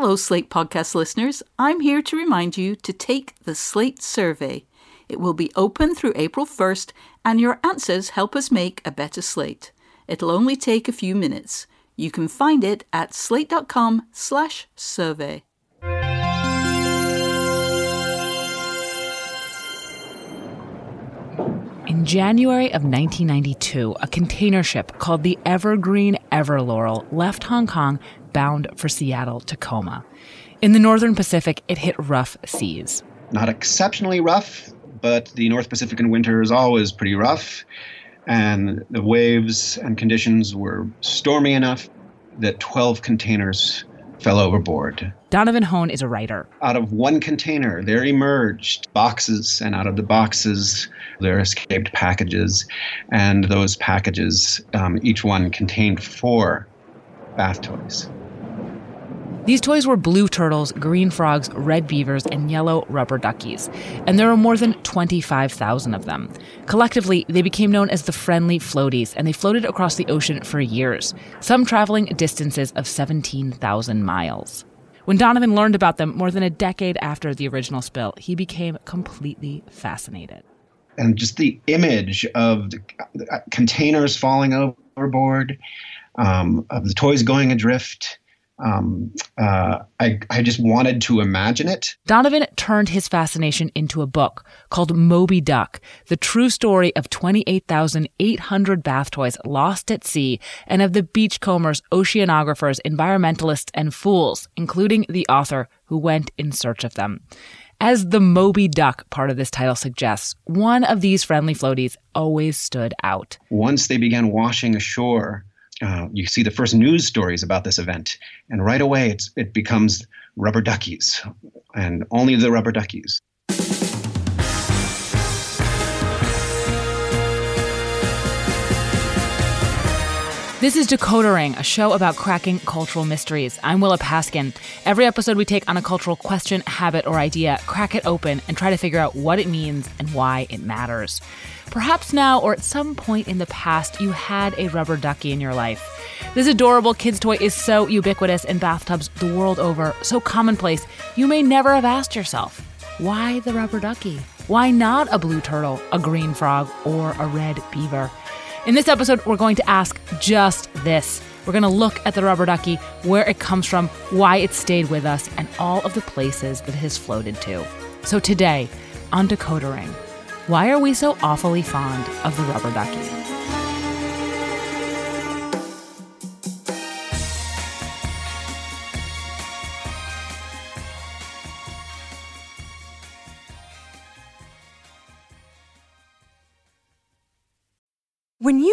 Hello, Slate podcast listeners. I'm here to remind you to take the Slate survey. It will be open through April 1st, and your answers help us make a better Slate. It'll only take a few minutes. You can find it at slate.com/survey. In January of 1992, a container ship called the Evergreen Ever Laurel left Hong Kong bound for Seattle, Tacoma. In the northern Pacific, it hit rough seas. Not exceptionally rough, but the North Pacific in winter is always pretty rough. And the waves and conditions were stormy enough that 12 containers fell overboard. Donovan Hone is a writer. Out of one container, there emerged boxes, and out of the boxes, there escaped packages. And those packages, each one contained 4 bath toys. These toys were blue turtles, green frogs, red beavers, and yellow rubber duckies. And there were more than 25,000 of them. Collectively, they became known as the Friendly Floaties, and they floated across the ocean for years, some traveling distances of 17,000 miles. When Donovan learned about them more than a decade after the original spill, he became completely fascinated. And just the image of the containers falling overboard, of the toys going adrift, I just wanted to imagine it. Donovan turned his fascination into a book called Moby Duck, the true story of 28,800 bath toys lost at sea and of the beachcombers, oceanographers, environmentalists, and fools, including the author who went in search of them. As the Moby Duck part of this title suggests, one of these friendly floaties always stood out. Once they began washing ashore, you see the first news stories about this event, and right away it becomes rubber duckies, and only the rubber duckies. This is Decoder Ring, a show about cracking cultural mysteries. I'm Willa Paskin. Every episode we take on a cultural question, habit, or idea, crack it open, and try to figure out what it means and why it matters. Perhaps now or at some point in the past, you had a rubber ducky in your life. This adorable kid's toy is so ubiquitous in bathtubs the world over, so commonplace, you may never have asked yourself, why the rubber ducky? Why not a blue turtle, a green frog, or a red beaver? In this episode, we're going to ask just this. We're going to look at the rubber ducky, where it comes from, why it stayed with us, and all of the places that it has floated to. So today, on Decoder Ring, why are we so awfully fond of the rubber ducky? When you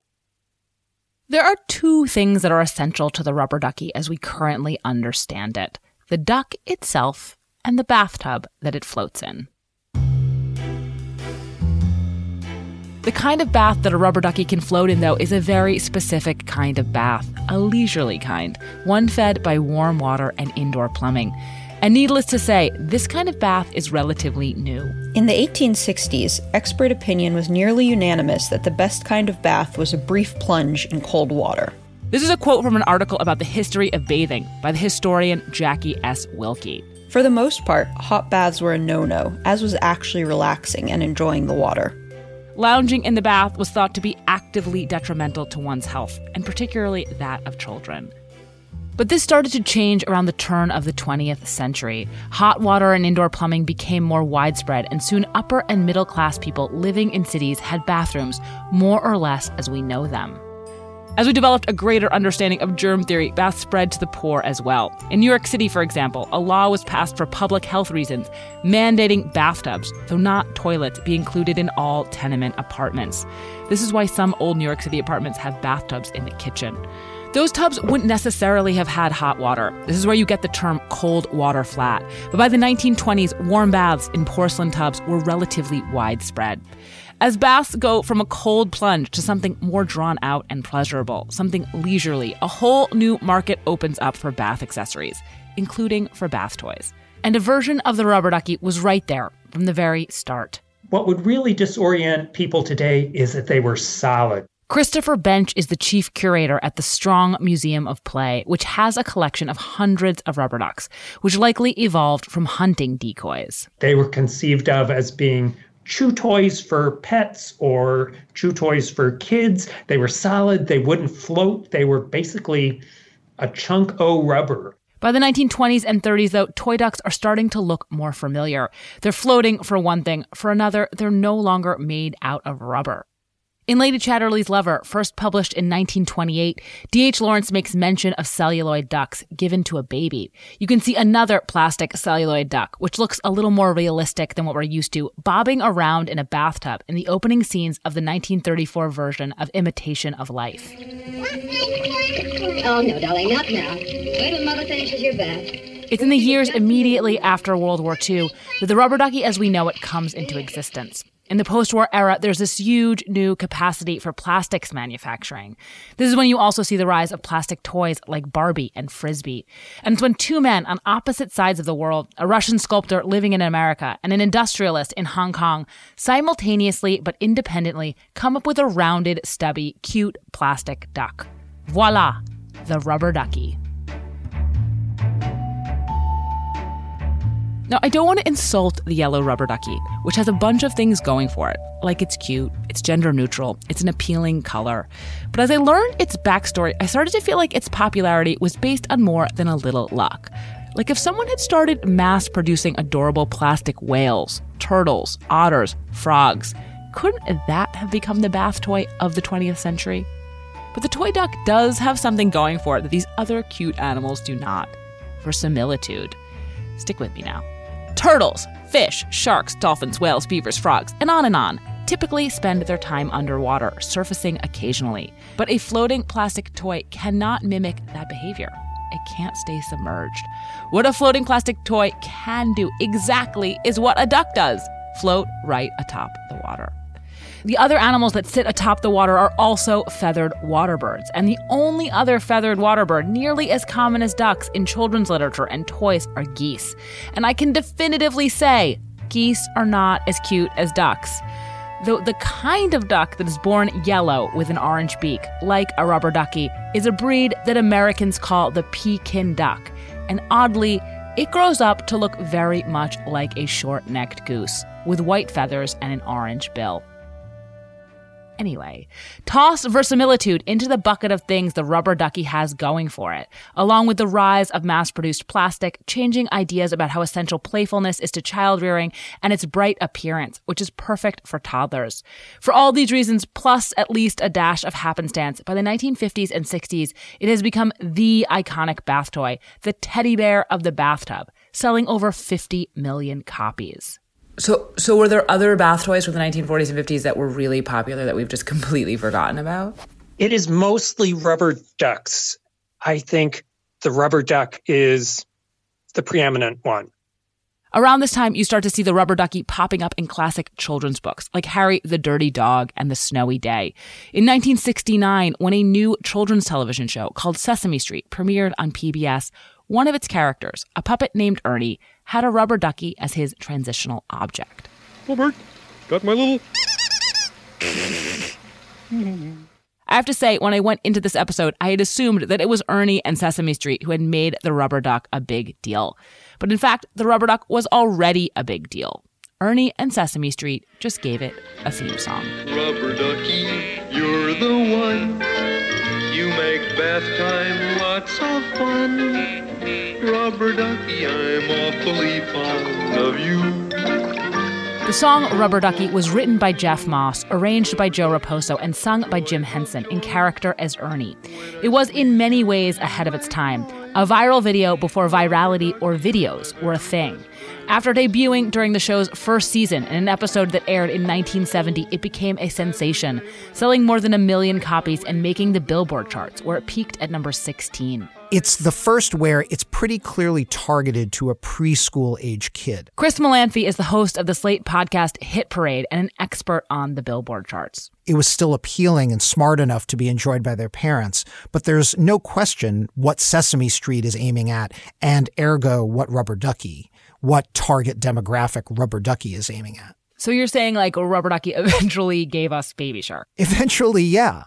There are two things that are essential to the rubber ducky as we currently understand it: the duck itself and the bathtub that it floats in. The kind of bath that a rubber ducky can float in, though, is a very specific kind of bath, a leisurely kind, one fed by warm water and indoor plumbing. And needless to say, this kind of bath is relatively new. In the 1860s, expert opinion was nearly unanimous that the best kind of bath was a brief plunge in cold water. This is a quote from an article about the history of bathing by the historian Jackie S. Wilkie. For the most part, hot baths were a no-no, as was actually relaxing and enjoying the water. Lounging in the bath was thought to be actively detrimental to one's health, and particularly that of children. But this started to change around the turn of the 20th century. Hot water and indoor plumbing became more widespread, and soon upper and middle class people living in cities had bathrooms, more or less as we know them. As we developed a greater understanding of germ theory, baths spread to the poor as well. In New York City, for example, a law was passed for public health reasons, mandating bathtubs, though not toilets, be included in all tenement apartments. This is why some old New York City apartments have bathtubs in the kitchen. Those tubs wouldn't necessarily have had hot water. This is where you get the term cold water flat. But by the 1920s, warm baths in porcelain tubs were relatively widespread. As baths go from a cold plunge to something more drawn out and pleasurable, something leisurely, a whole new market opens up for bath accessories, including for bath toys. And a version of the rubber ducky was right there from the very start. What would really disorient people today is that they were solid. Christopher Bench is the chief curator at the Strong Museum of Play, which has a collection of hundreds of rubber ducks, which likely evolved from hunting decoys. They were conceived of as being chew toys for pets or chew toys for kids. They were solid. They wouldn't float. They were basically a chunk o' rubber. By the 1920s and 30s, though, toy ducks are starting to look more familiar. They're floating for one thing. For another, they're no longer made out of rubber. In Lady Chatterley's Lover, first published in 1928, D.H. Lawrence makes mention of celluloid ducks given to a baby. You can see another plastic celluloid duck, which looks a little more realistic than what we're used to, bobbing around in a bathtub in the opening scenes of the 1934 version of Imitation of Life. Oh, no, darling, not now. Wait till Mother finishes your bath. It's in the years immediately after World War II that the rubber ducky as we know it comes into existence. In the post-war era, there's this huge new capacity for plastics manufacturing. This is when you also see the rise of plastic toys like Barbie and Frisbee. And it's when two men on opposite sides of the world, a Russian sculptor living in America and an industrialist in Hong Kong, simultaneously but independently come up with a rounded, stubby, cute plastic duck. Voila, the rubber ducky. Now, I don't want to insult the yellow rubber ducky, which has a bunch of things going for it. Like it's cute, it's gender neutral, it's an appealing color. But as I learned its backstory, I started to feel like its popularity was based on more than a little luck. Like if someone had started mass producing adorable plastic whales, turtles, otters, frogs, couldn't that have become the bath toy of the 20th century? But the toy duck does have something going for it that these other cute animals do not. Verisimilitude. Stick with me now. Turtles, fish, sharks, dolphins, whales, beavers, frogs, and on, typically spend their time underwater, surfacing occasionally. But a floating plastic toy cannot mimic that behavior. It can't stay submerged. What a floating plastic toy can do exactly is what a duck does, float right atop the water. The other animals that sit atop the water are also feathered water birds. And the only other feathered water bird nearly as common as ducks in children's literature and toys are geese. And I can definitively say geese are not as cute as ducks. Though the kind of duck that is born yellow with an orange beak, like a rubber ducky, is a breed that Americans call the Pekin duck. And oddly, it grows up to look very much like a short-necked goose with white feathers and an orange bill. Anyway, toss verisimilitude into the bucket of things the rubber ducky has going for it, along with the rise of mass-produced plastic, changing ideas about how essential playfulness is to child-rearing and its bright appearance, which is perfect for toddlers. For all these reasons, plus at least a dash of happenstance, by the 1950s and 60s, it has become the iconic bath toy, the teddy bear of the bathtub, selling over 50 million copies. So were there other bath toys from the 1940s and 50s that were really popular that we've just completely forgotten about? It is mostly rubber ducks. I think the rubber duck is the preeminent one. Around this time, you start to see the rubber ducky popping up in classic children's books, like Harry the Dirty Dog and The Snowy Day. In 1969, when a new children's television show called Sesame Street premiered on PBS, one of its characters, a puppet named Ernie, had a rubber ducky as his transitional object. Robert, got my little... I have to say, when I went into this episode, I had assumed that it was Ernie and Sesame Street who had made the rubber duck a big deal. But in fact, the rubber duck was already a big deal. Ernie and Sesame Street just gave it a theme song. Rubber ducky, you're the one... You make bath time lots of fun. Rubber ducky, I'm awfully fond of you. The song Rubber Ducky was written by Jeff Moss, arranged by Joe Raposo, and sung by Jim Henson in character as Ernie. It was in many ways ahead of its time, a viral video before virality or videos were a thing. After debuting during the show's first season in an episode that aired in 1970, it became a sensation, selling more than 1 million copies and making the Billboard charts, where it peaked at number 16. It's the first where it's pretty clearly targeted to a preschool-age kid. Chris Malanfi is the host of the Slate podcast Hit Parade and an expert on the Billboard charts. It was still appealing and smart enough to be enjoyed by their parents, but there's no question what Sesame Street is aiming at, and ergo what Rubber Ducky, what target demographic Rubber Ducky is aiming at. So you're saying like Rubber Ducky eventually gave us Baby Shark? Eventually, yeah.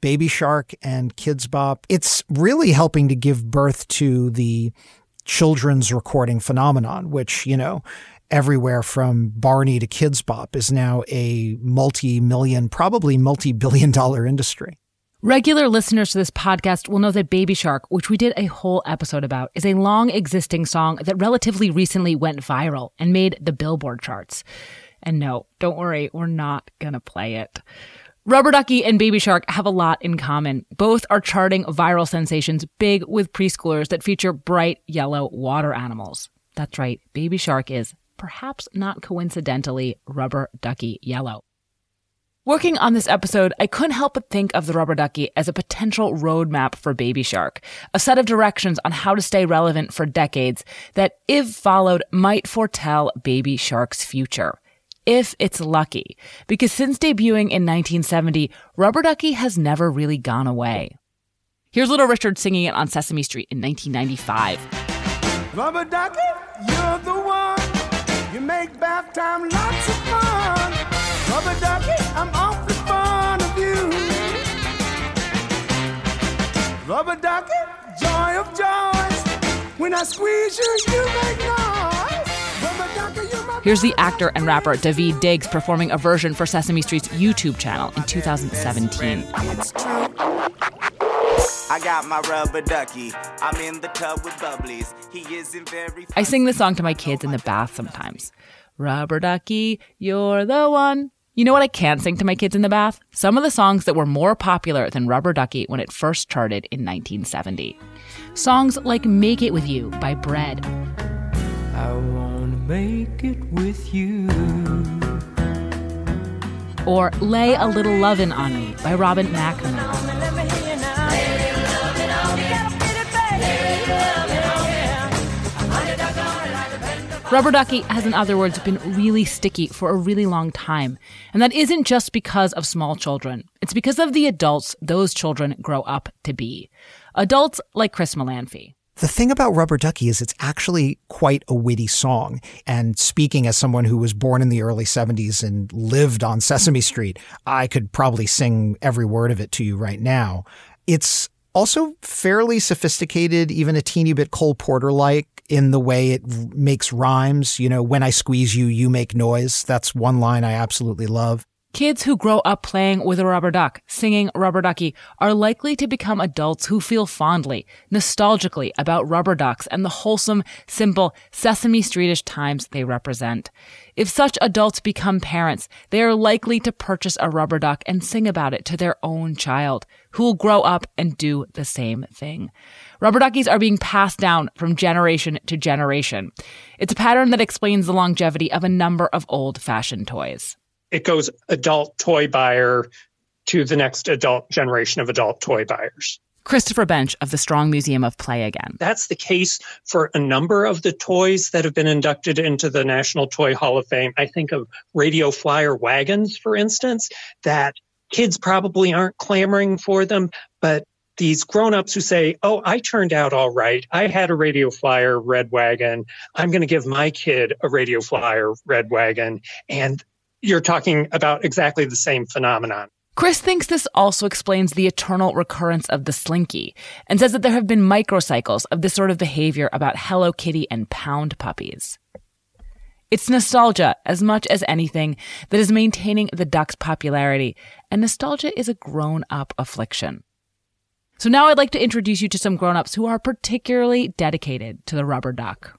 Baby Shark and Kids Bop. It's really helping to give birth to the children's recording phenomenon, which, you know, everywhere from Barney to Kids Bop is now a multi-million, probably multi-billion dollar industry. Regular listeners to this podcast will know that Baby Shark, which we did a whole episode about, is a long-existing song that relatively recently went viral and made the Billboard charts. And no, don't worry, we're not going to play it. Rubber Ducky and Baby Shark have a lot in common. Both are charting viral sensations big with preschoolers that feature bright yellow water animals. That's right, Baby Shark is, perhaps not coincidentally, Rubber Ducky yellow. Working on this episode, I couldn't help but think of the Rubber Ducky as a potential roadmap for Baby Shark, a set of directions on how to stay relevant for decades that, if followed, might foretell Baby Shark's future. If it's lucky, because since debuting in 1970, Rubber Ducky has never really gone away. Here's Little Richard singing it on Sesame Street in 1995. Rubber Ducky, you're the one. You make bath time lots of fun. Rubber Ducky, I'm awfully fond of you. Rubber Ducky, joy of joys. When I squeeze you, you make noise. Here's the actor and rapper Daveed Diggs performing a version for Sesame Street's YouTube channel in 2017. I got my rubber ducky. I'm in the tub with bubblies. He isn't very I sing this song to my kids in the bath sometimes. Rubber ducky, you're the one. You know what I can't sing to my kids in the bath? Some of the songs that were more popular than Rubber Ducky when it first charted in 1970. Songs like Make It With You by Bread. I wanna make it with you. Or Lay a Little Lovin' on Me by Robin McNamara. Rubber Ducky has, in other words, been really sticky for a really long time. And that isn't just because of small children. It's because of the adults those children grow up to be. Adults like Chris Malanfi. The thing about Rubber Ducky is it's actually quite a witty song. And speaking as someone who was born in the early 70s and lived on Sesame Street, I could probably sing every word of it to you right now. It's also fairly sophisticated, even a teeny bit Cole Porter-like in the way it makes rhymes. You know, when I squeeze you, you make noise. That's one line I absolutely love. Kids who grow up playing with a rubber duck, singing Rubber Ducky, are likely to become adults who feel fondly, nostalgically about rubber ducks and the wholesome, simple, Sesame Streetish times they represent. If such adults become parents, they are likely to purchase a rubber duck and sing about it to their own child, who will grow up and do the same thing. Rubber duckies are being passed down from generation to generation. It's a pattern that explains the longevity of a number of old-fashioned toys. It goes adult toy buyer to the next adult generation of adult toy buyers. Christopher Bench of the Strong Museum of Play again. That's the case for a number of the toys that have been inducted into the National Toy Hall of Fame. I think of Radio Flyer wagons, for instance, that kids probably aren't clamoring for them, but these grown-ups who say, oh, I turned out all right. I had a Radio Flyer red wagon. I'm going to give my kid a Radio Flyer red wagon. And you're talking about exactly the same phenomenon. Chris thinks this also explains the eternal recurrence of the Slinky and says that there have been microcycles of this sort of behavior about Hello Kitty and Pound Puppies. It's nostalgia, as much as anything, that is maintaining the duck's popularity, and nostalgia is a grown-up affliction. So now I'd like to introduce you to some grown-ups who are particularly dedicated to the rubber duck.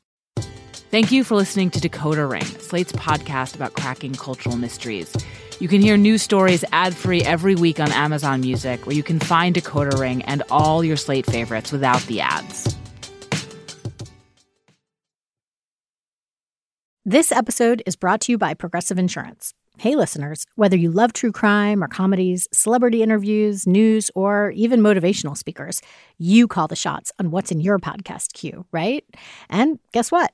Thank you for listening to Decoder Ring, Slate's podcast about cracking cultural mysteries. You can hear new stories ad-free every week on Amazon Music, where you can find Decoder Ring and all your Slate favorites without the ads. This episode is brought to you by Progressive Insurance. Hey, listeners, whether you love true crime or comedies, celebrity interviews, news, or even motivational speakers, you call the shots on what's in your podcast queue, right? And guess what?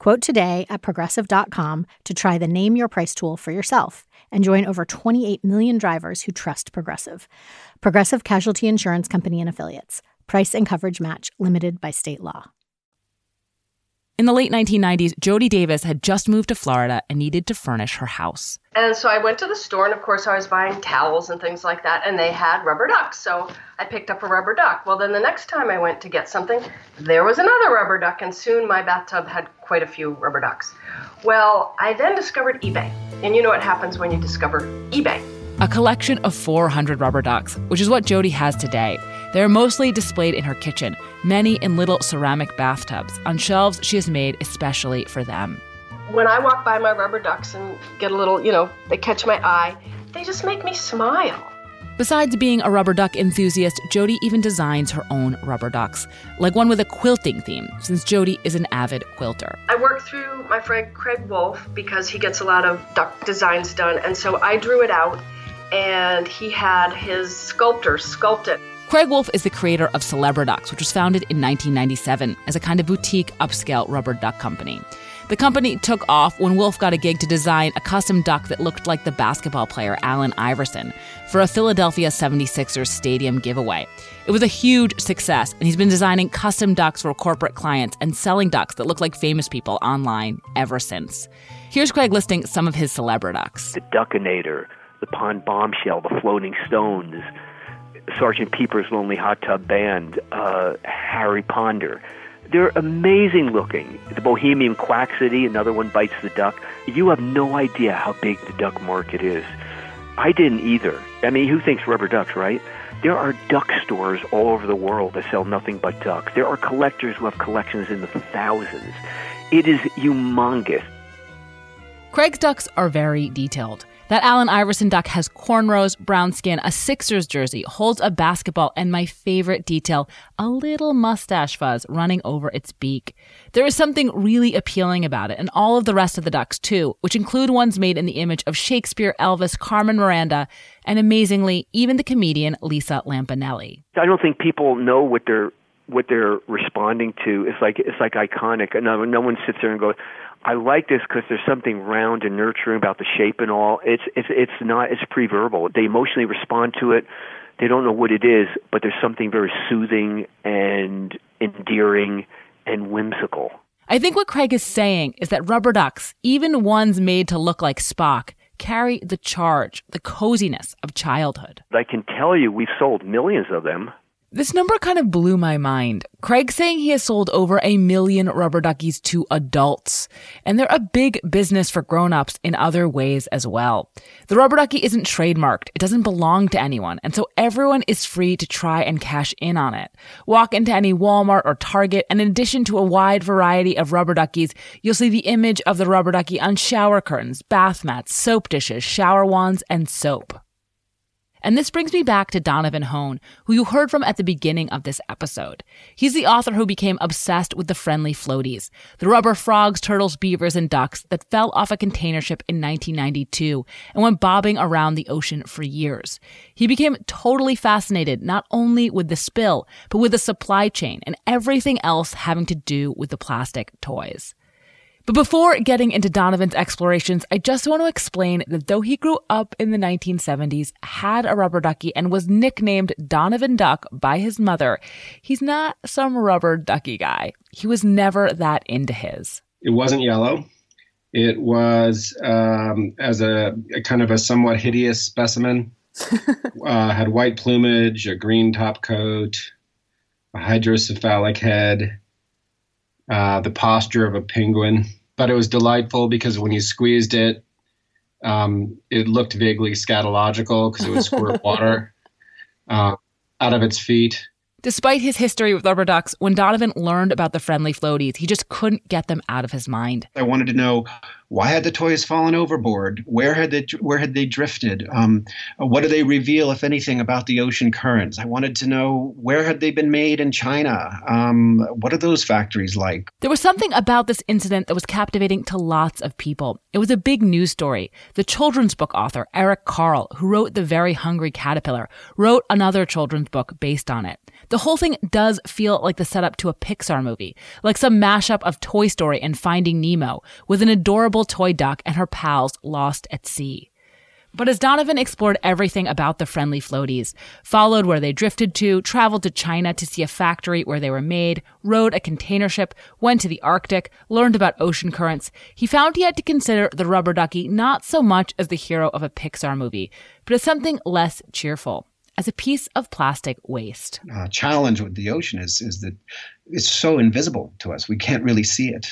Quote today at Progressive.com to try the Name Your Price tool for yourself and join over 28 million drivers who trust Progressive. Progressive Casualty Insurance Company and Affiliates. Price and coverage match limited by state law. In the late 1990s, Jody Davis had just moved to Florida and needed to furnish her house. And so I went to the store, and of course I was buying towels and things like that, and they had rubber ducks. So I picked up a rubber duck. Well, then the next time I went to get something, there was another rubber duck, and soon my bathtub had quite a few rubber ducks. Well, I then discovered eBay. And you know what happens when you discover eBay. A collection of 400 rubber ducks, which is what Jody has today. They're mostly displayed in her kitchen, many in little ceramic bathtubs, on shelves she has made especially for them. When I walk by my rubber ducks and get a little, they catch my eye, they just make me smile. Besides being a rubber duck enthusiast, Jody even designs her own rubber ducks, like one with a quilting theme, since Jody is an avid quilter. I worked through my friend Craig Wolf because he gets a lot of duck designs done, and so I drew it out. And he had his sculptor sculpt it. Craig Wolf is the creator of CelebriDucks, which was founded in 1997 as a kind of boutique upscale rubber duck company. The company took off when Wolf got a gig to design a custom duck that looked like the basketball player Allen Iverson for a Philadelphia 76ers stadium giveaway. It was a huge success, and he's been designing custom ducks for corporate clients and selling ducks that look like famous people online ever since. Here's Craig listing some of his CelebriDucks. The Duckinator, the Pond Bombshell, the Floating Stones, Sergeant Pepper's Lonely Hot Tub Band, Harry Ponder. They're amazing looking. The Bohemian Quacksity, Another One Bites the Duck. You have no idea how big the duck market is. I didn't either. I mean, who thinks rubber ducks, right? There are duck stores all over the world that sell nothing but ducks. There are collectors who have collections in the thousands. It is humongous. Craig's ducks are very detailed. That Allen Iverson duck has cornrows, brown skin, a Sixers jersey, holds a basketball, and my favorite detail, a little mustache fuzz running over its beak. There is something really appealing about it, and all of the rest of the ducks, too, which include ones made in the image of Shakespeare, Elvis, Carmen Miranda, and amazingly, even the comedian Lisa Lampanelli. I don't think people know what they're responding to. It's like iconic. No one sits there and goes, I like this because there's something round and nurturing about the shape and all. It's pre-verbal. They emotionally respond to it. They don't know what it is, but there's something very soothing and endearing and whimsical. I think what Craig is saying is that rubber ducks, even ones made to look like Spock, carry the charge, the coziness of childhood. I can tell you we've sold millions of them. This number kind of blew my mind. Craig saying he has sold over 1 million rubber duckies to adults. And they're a big business for grown-ups in other ways as well. The rubber ducky isn't trademarked. It doesn't belong to anyone. And so everyone is free to try and cash in on it. Walk into any Walmart or Target, and in addition to a wide variety of rubber duckies, you'll see the image of the rubber ducky on shower curtains, bath mats, soap dishes, shower wands, and soap. And this brings me back to Donovan Hone, who you heard from at the beginning of this episode. He's the author who became obsessed with the friendly floaties, the rubber frogs, turtles, beavers, and ducks that fell off a container ship in 1992 and went bobbing around the ocean for years. He became totally fascinated not only with the spill, but with the supply chain and everything else having to do with the plastic toys. But before getting into Donovan's explorations, I just want to explain that though he grew up in the 1970s, had a rubber ducky, and was nicknamed Donovan Duck by his mother, he's not some rubber ducky guy. He was never that into his. It wasn't yellow. It was as a kind of a somewhat hideous specimen. Had white plumage, a green top coat, a hydrocephalic head. The posture of a penguin, but it was delightful because when you squeezed it, it looked vaguely scatological because it would squirt water out of its feet. Despite his history with rubber ducks, when Donovan learned about the friendly floaties, he just couldn't get them out of his mind. I wanted to know, why had the toys fallen overboard? Where had they drifted? What do they reveal, if anything, about the ocean currents? I wanted to know, where had they been made in China? What are those factories like? There was something about this incident that was captivating to lots of people. It was a big news story. The children's book author, Eric Carle, who wrote The Very Hungry Caterpillar, wrote another children's book based on it. The whole thing does feel like the setup to a Pixar movie, like some mashup of Toy Story and Finding Nemo, with an adorable toy duck and her pals lost at sea. But as Donovan explored everything about the friendly floaties, followed where they drifted to, traveled to China to see a factory where they were made, rode a container ship, went to the Arctic, learned about ocean currents, he found he had to consider the rubber ducky not so much as the hero of a Pixar movie, but as something less cheerful, as a piece of plastic waste. Challenge with the ocean is that it's so invisible to us. We can't really see it.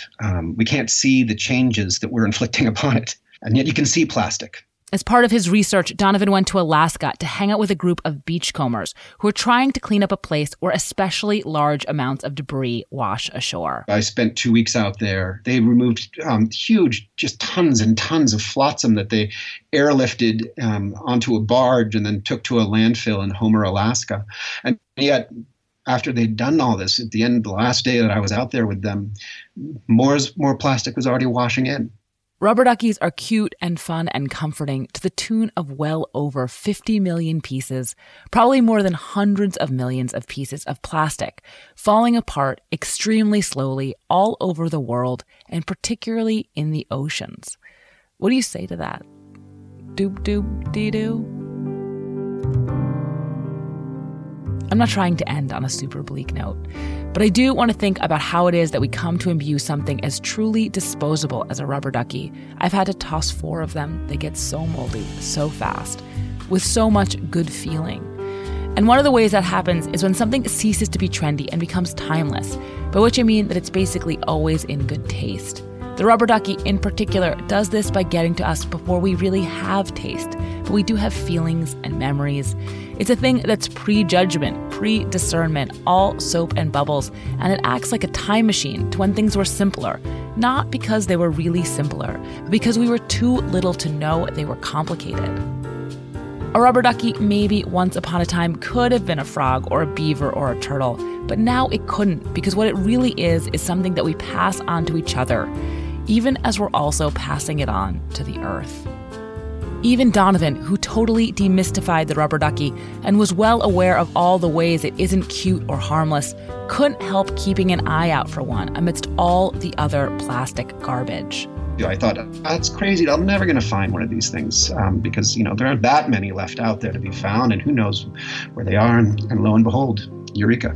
We can't see the changes that we're inflicting upon it. And yet you can see plastic. As part of his research, Donovan went to Alaska to hang out with a group of beachcombers who were trying to clean up a place where especially large amounts of debris wash ashore. I spent 2 weeks out there. They removed huge, just tons and tons of flotsam that they airlifted onto a barge and then took to a landfill in Homer, Alaska. And yet, after they'd done all this, at the end, the last day that I was out there with them, more plastic was already washing in. Rubber duckies are cute and fun and comforting to the tune of well over 50 million pieces, probably more than hundreds of millions of pieces of plastic, falling apart extremely slowly all over the world and particularly in the oceans. What do you say to that? Doop doop dee doo. I'm not trying to end on a super bleak note, but I do want to think about how it is that we come to imbue something as truly disposable as a rubber ducky. I've had to toss 4 of them. They get so moldy, so fast, with so much good feeling. And one of the ways that happens is when something ceases to be trendy and becomes timeless, by which I mean that it's basically always in good taste. The rubber ducky in particular does this by getting to us before we really have taste, but we do have feelings and memories. It's a thing that's pre-judgment, pre-discernment, all soap and bubbles, and it acts like a time machine to when things were simpler, not because they were really simpler, but because we were too little to know they were complicated. A rubber ducky maybe once upon a time could have been a frog or a beaver or a turtle, but now it couldn't, because what it really is something that we pass on to each other, even as we're also passing it on to the earth. Even Donovan, who totally demystified the rubber ducky and was well aware of all the ways it isn't cute or harmless, couldn't help keeping an eye out for one amidst all the other plastic garbage. I thought, that's crazy. I'm never going to find one of these things because, there aren't that many left out there to be found, and who knows where they are. And lo and behold, eureka.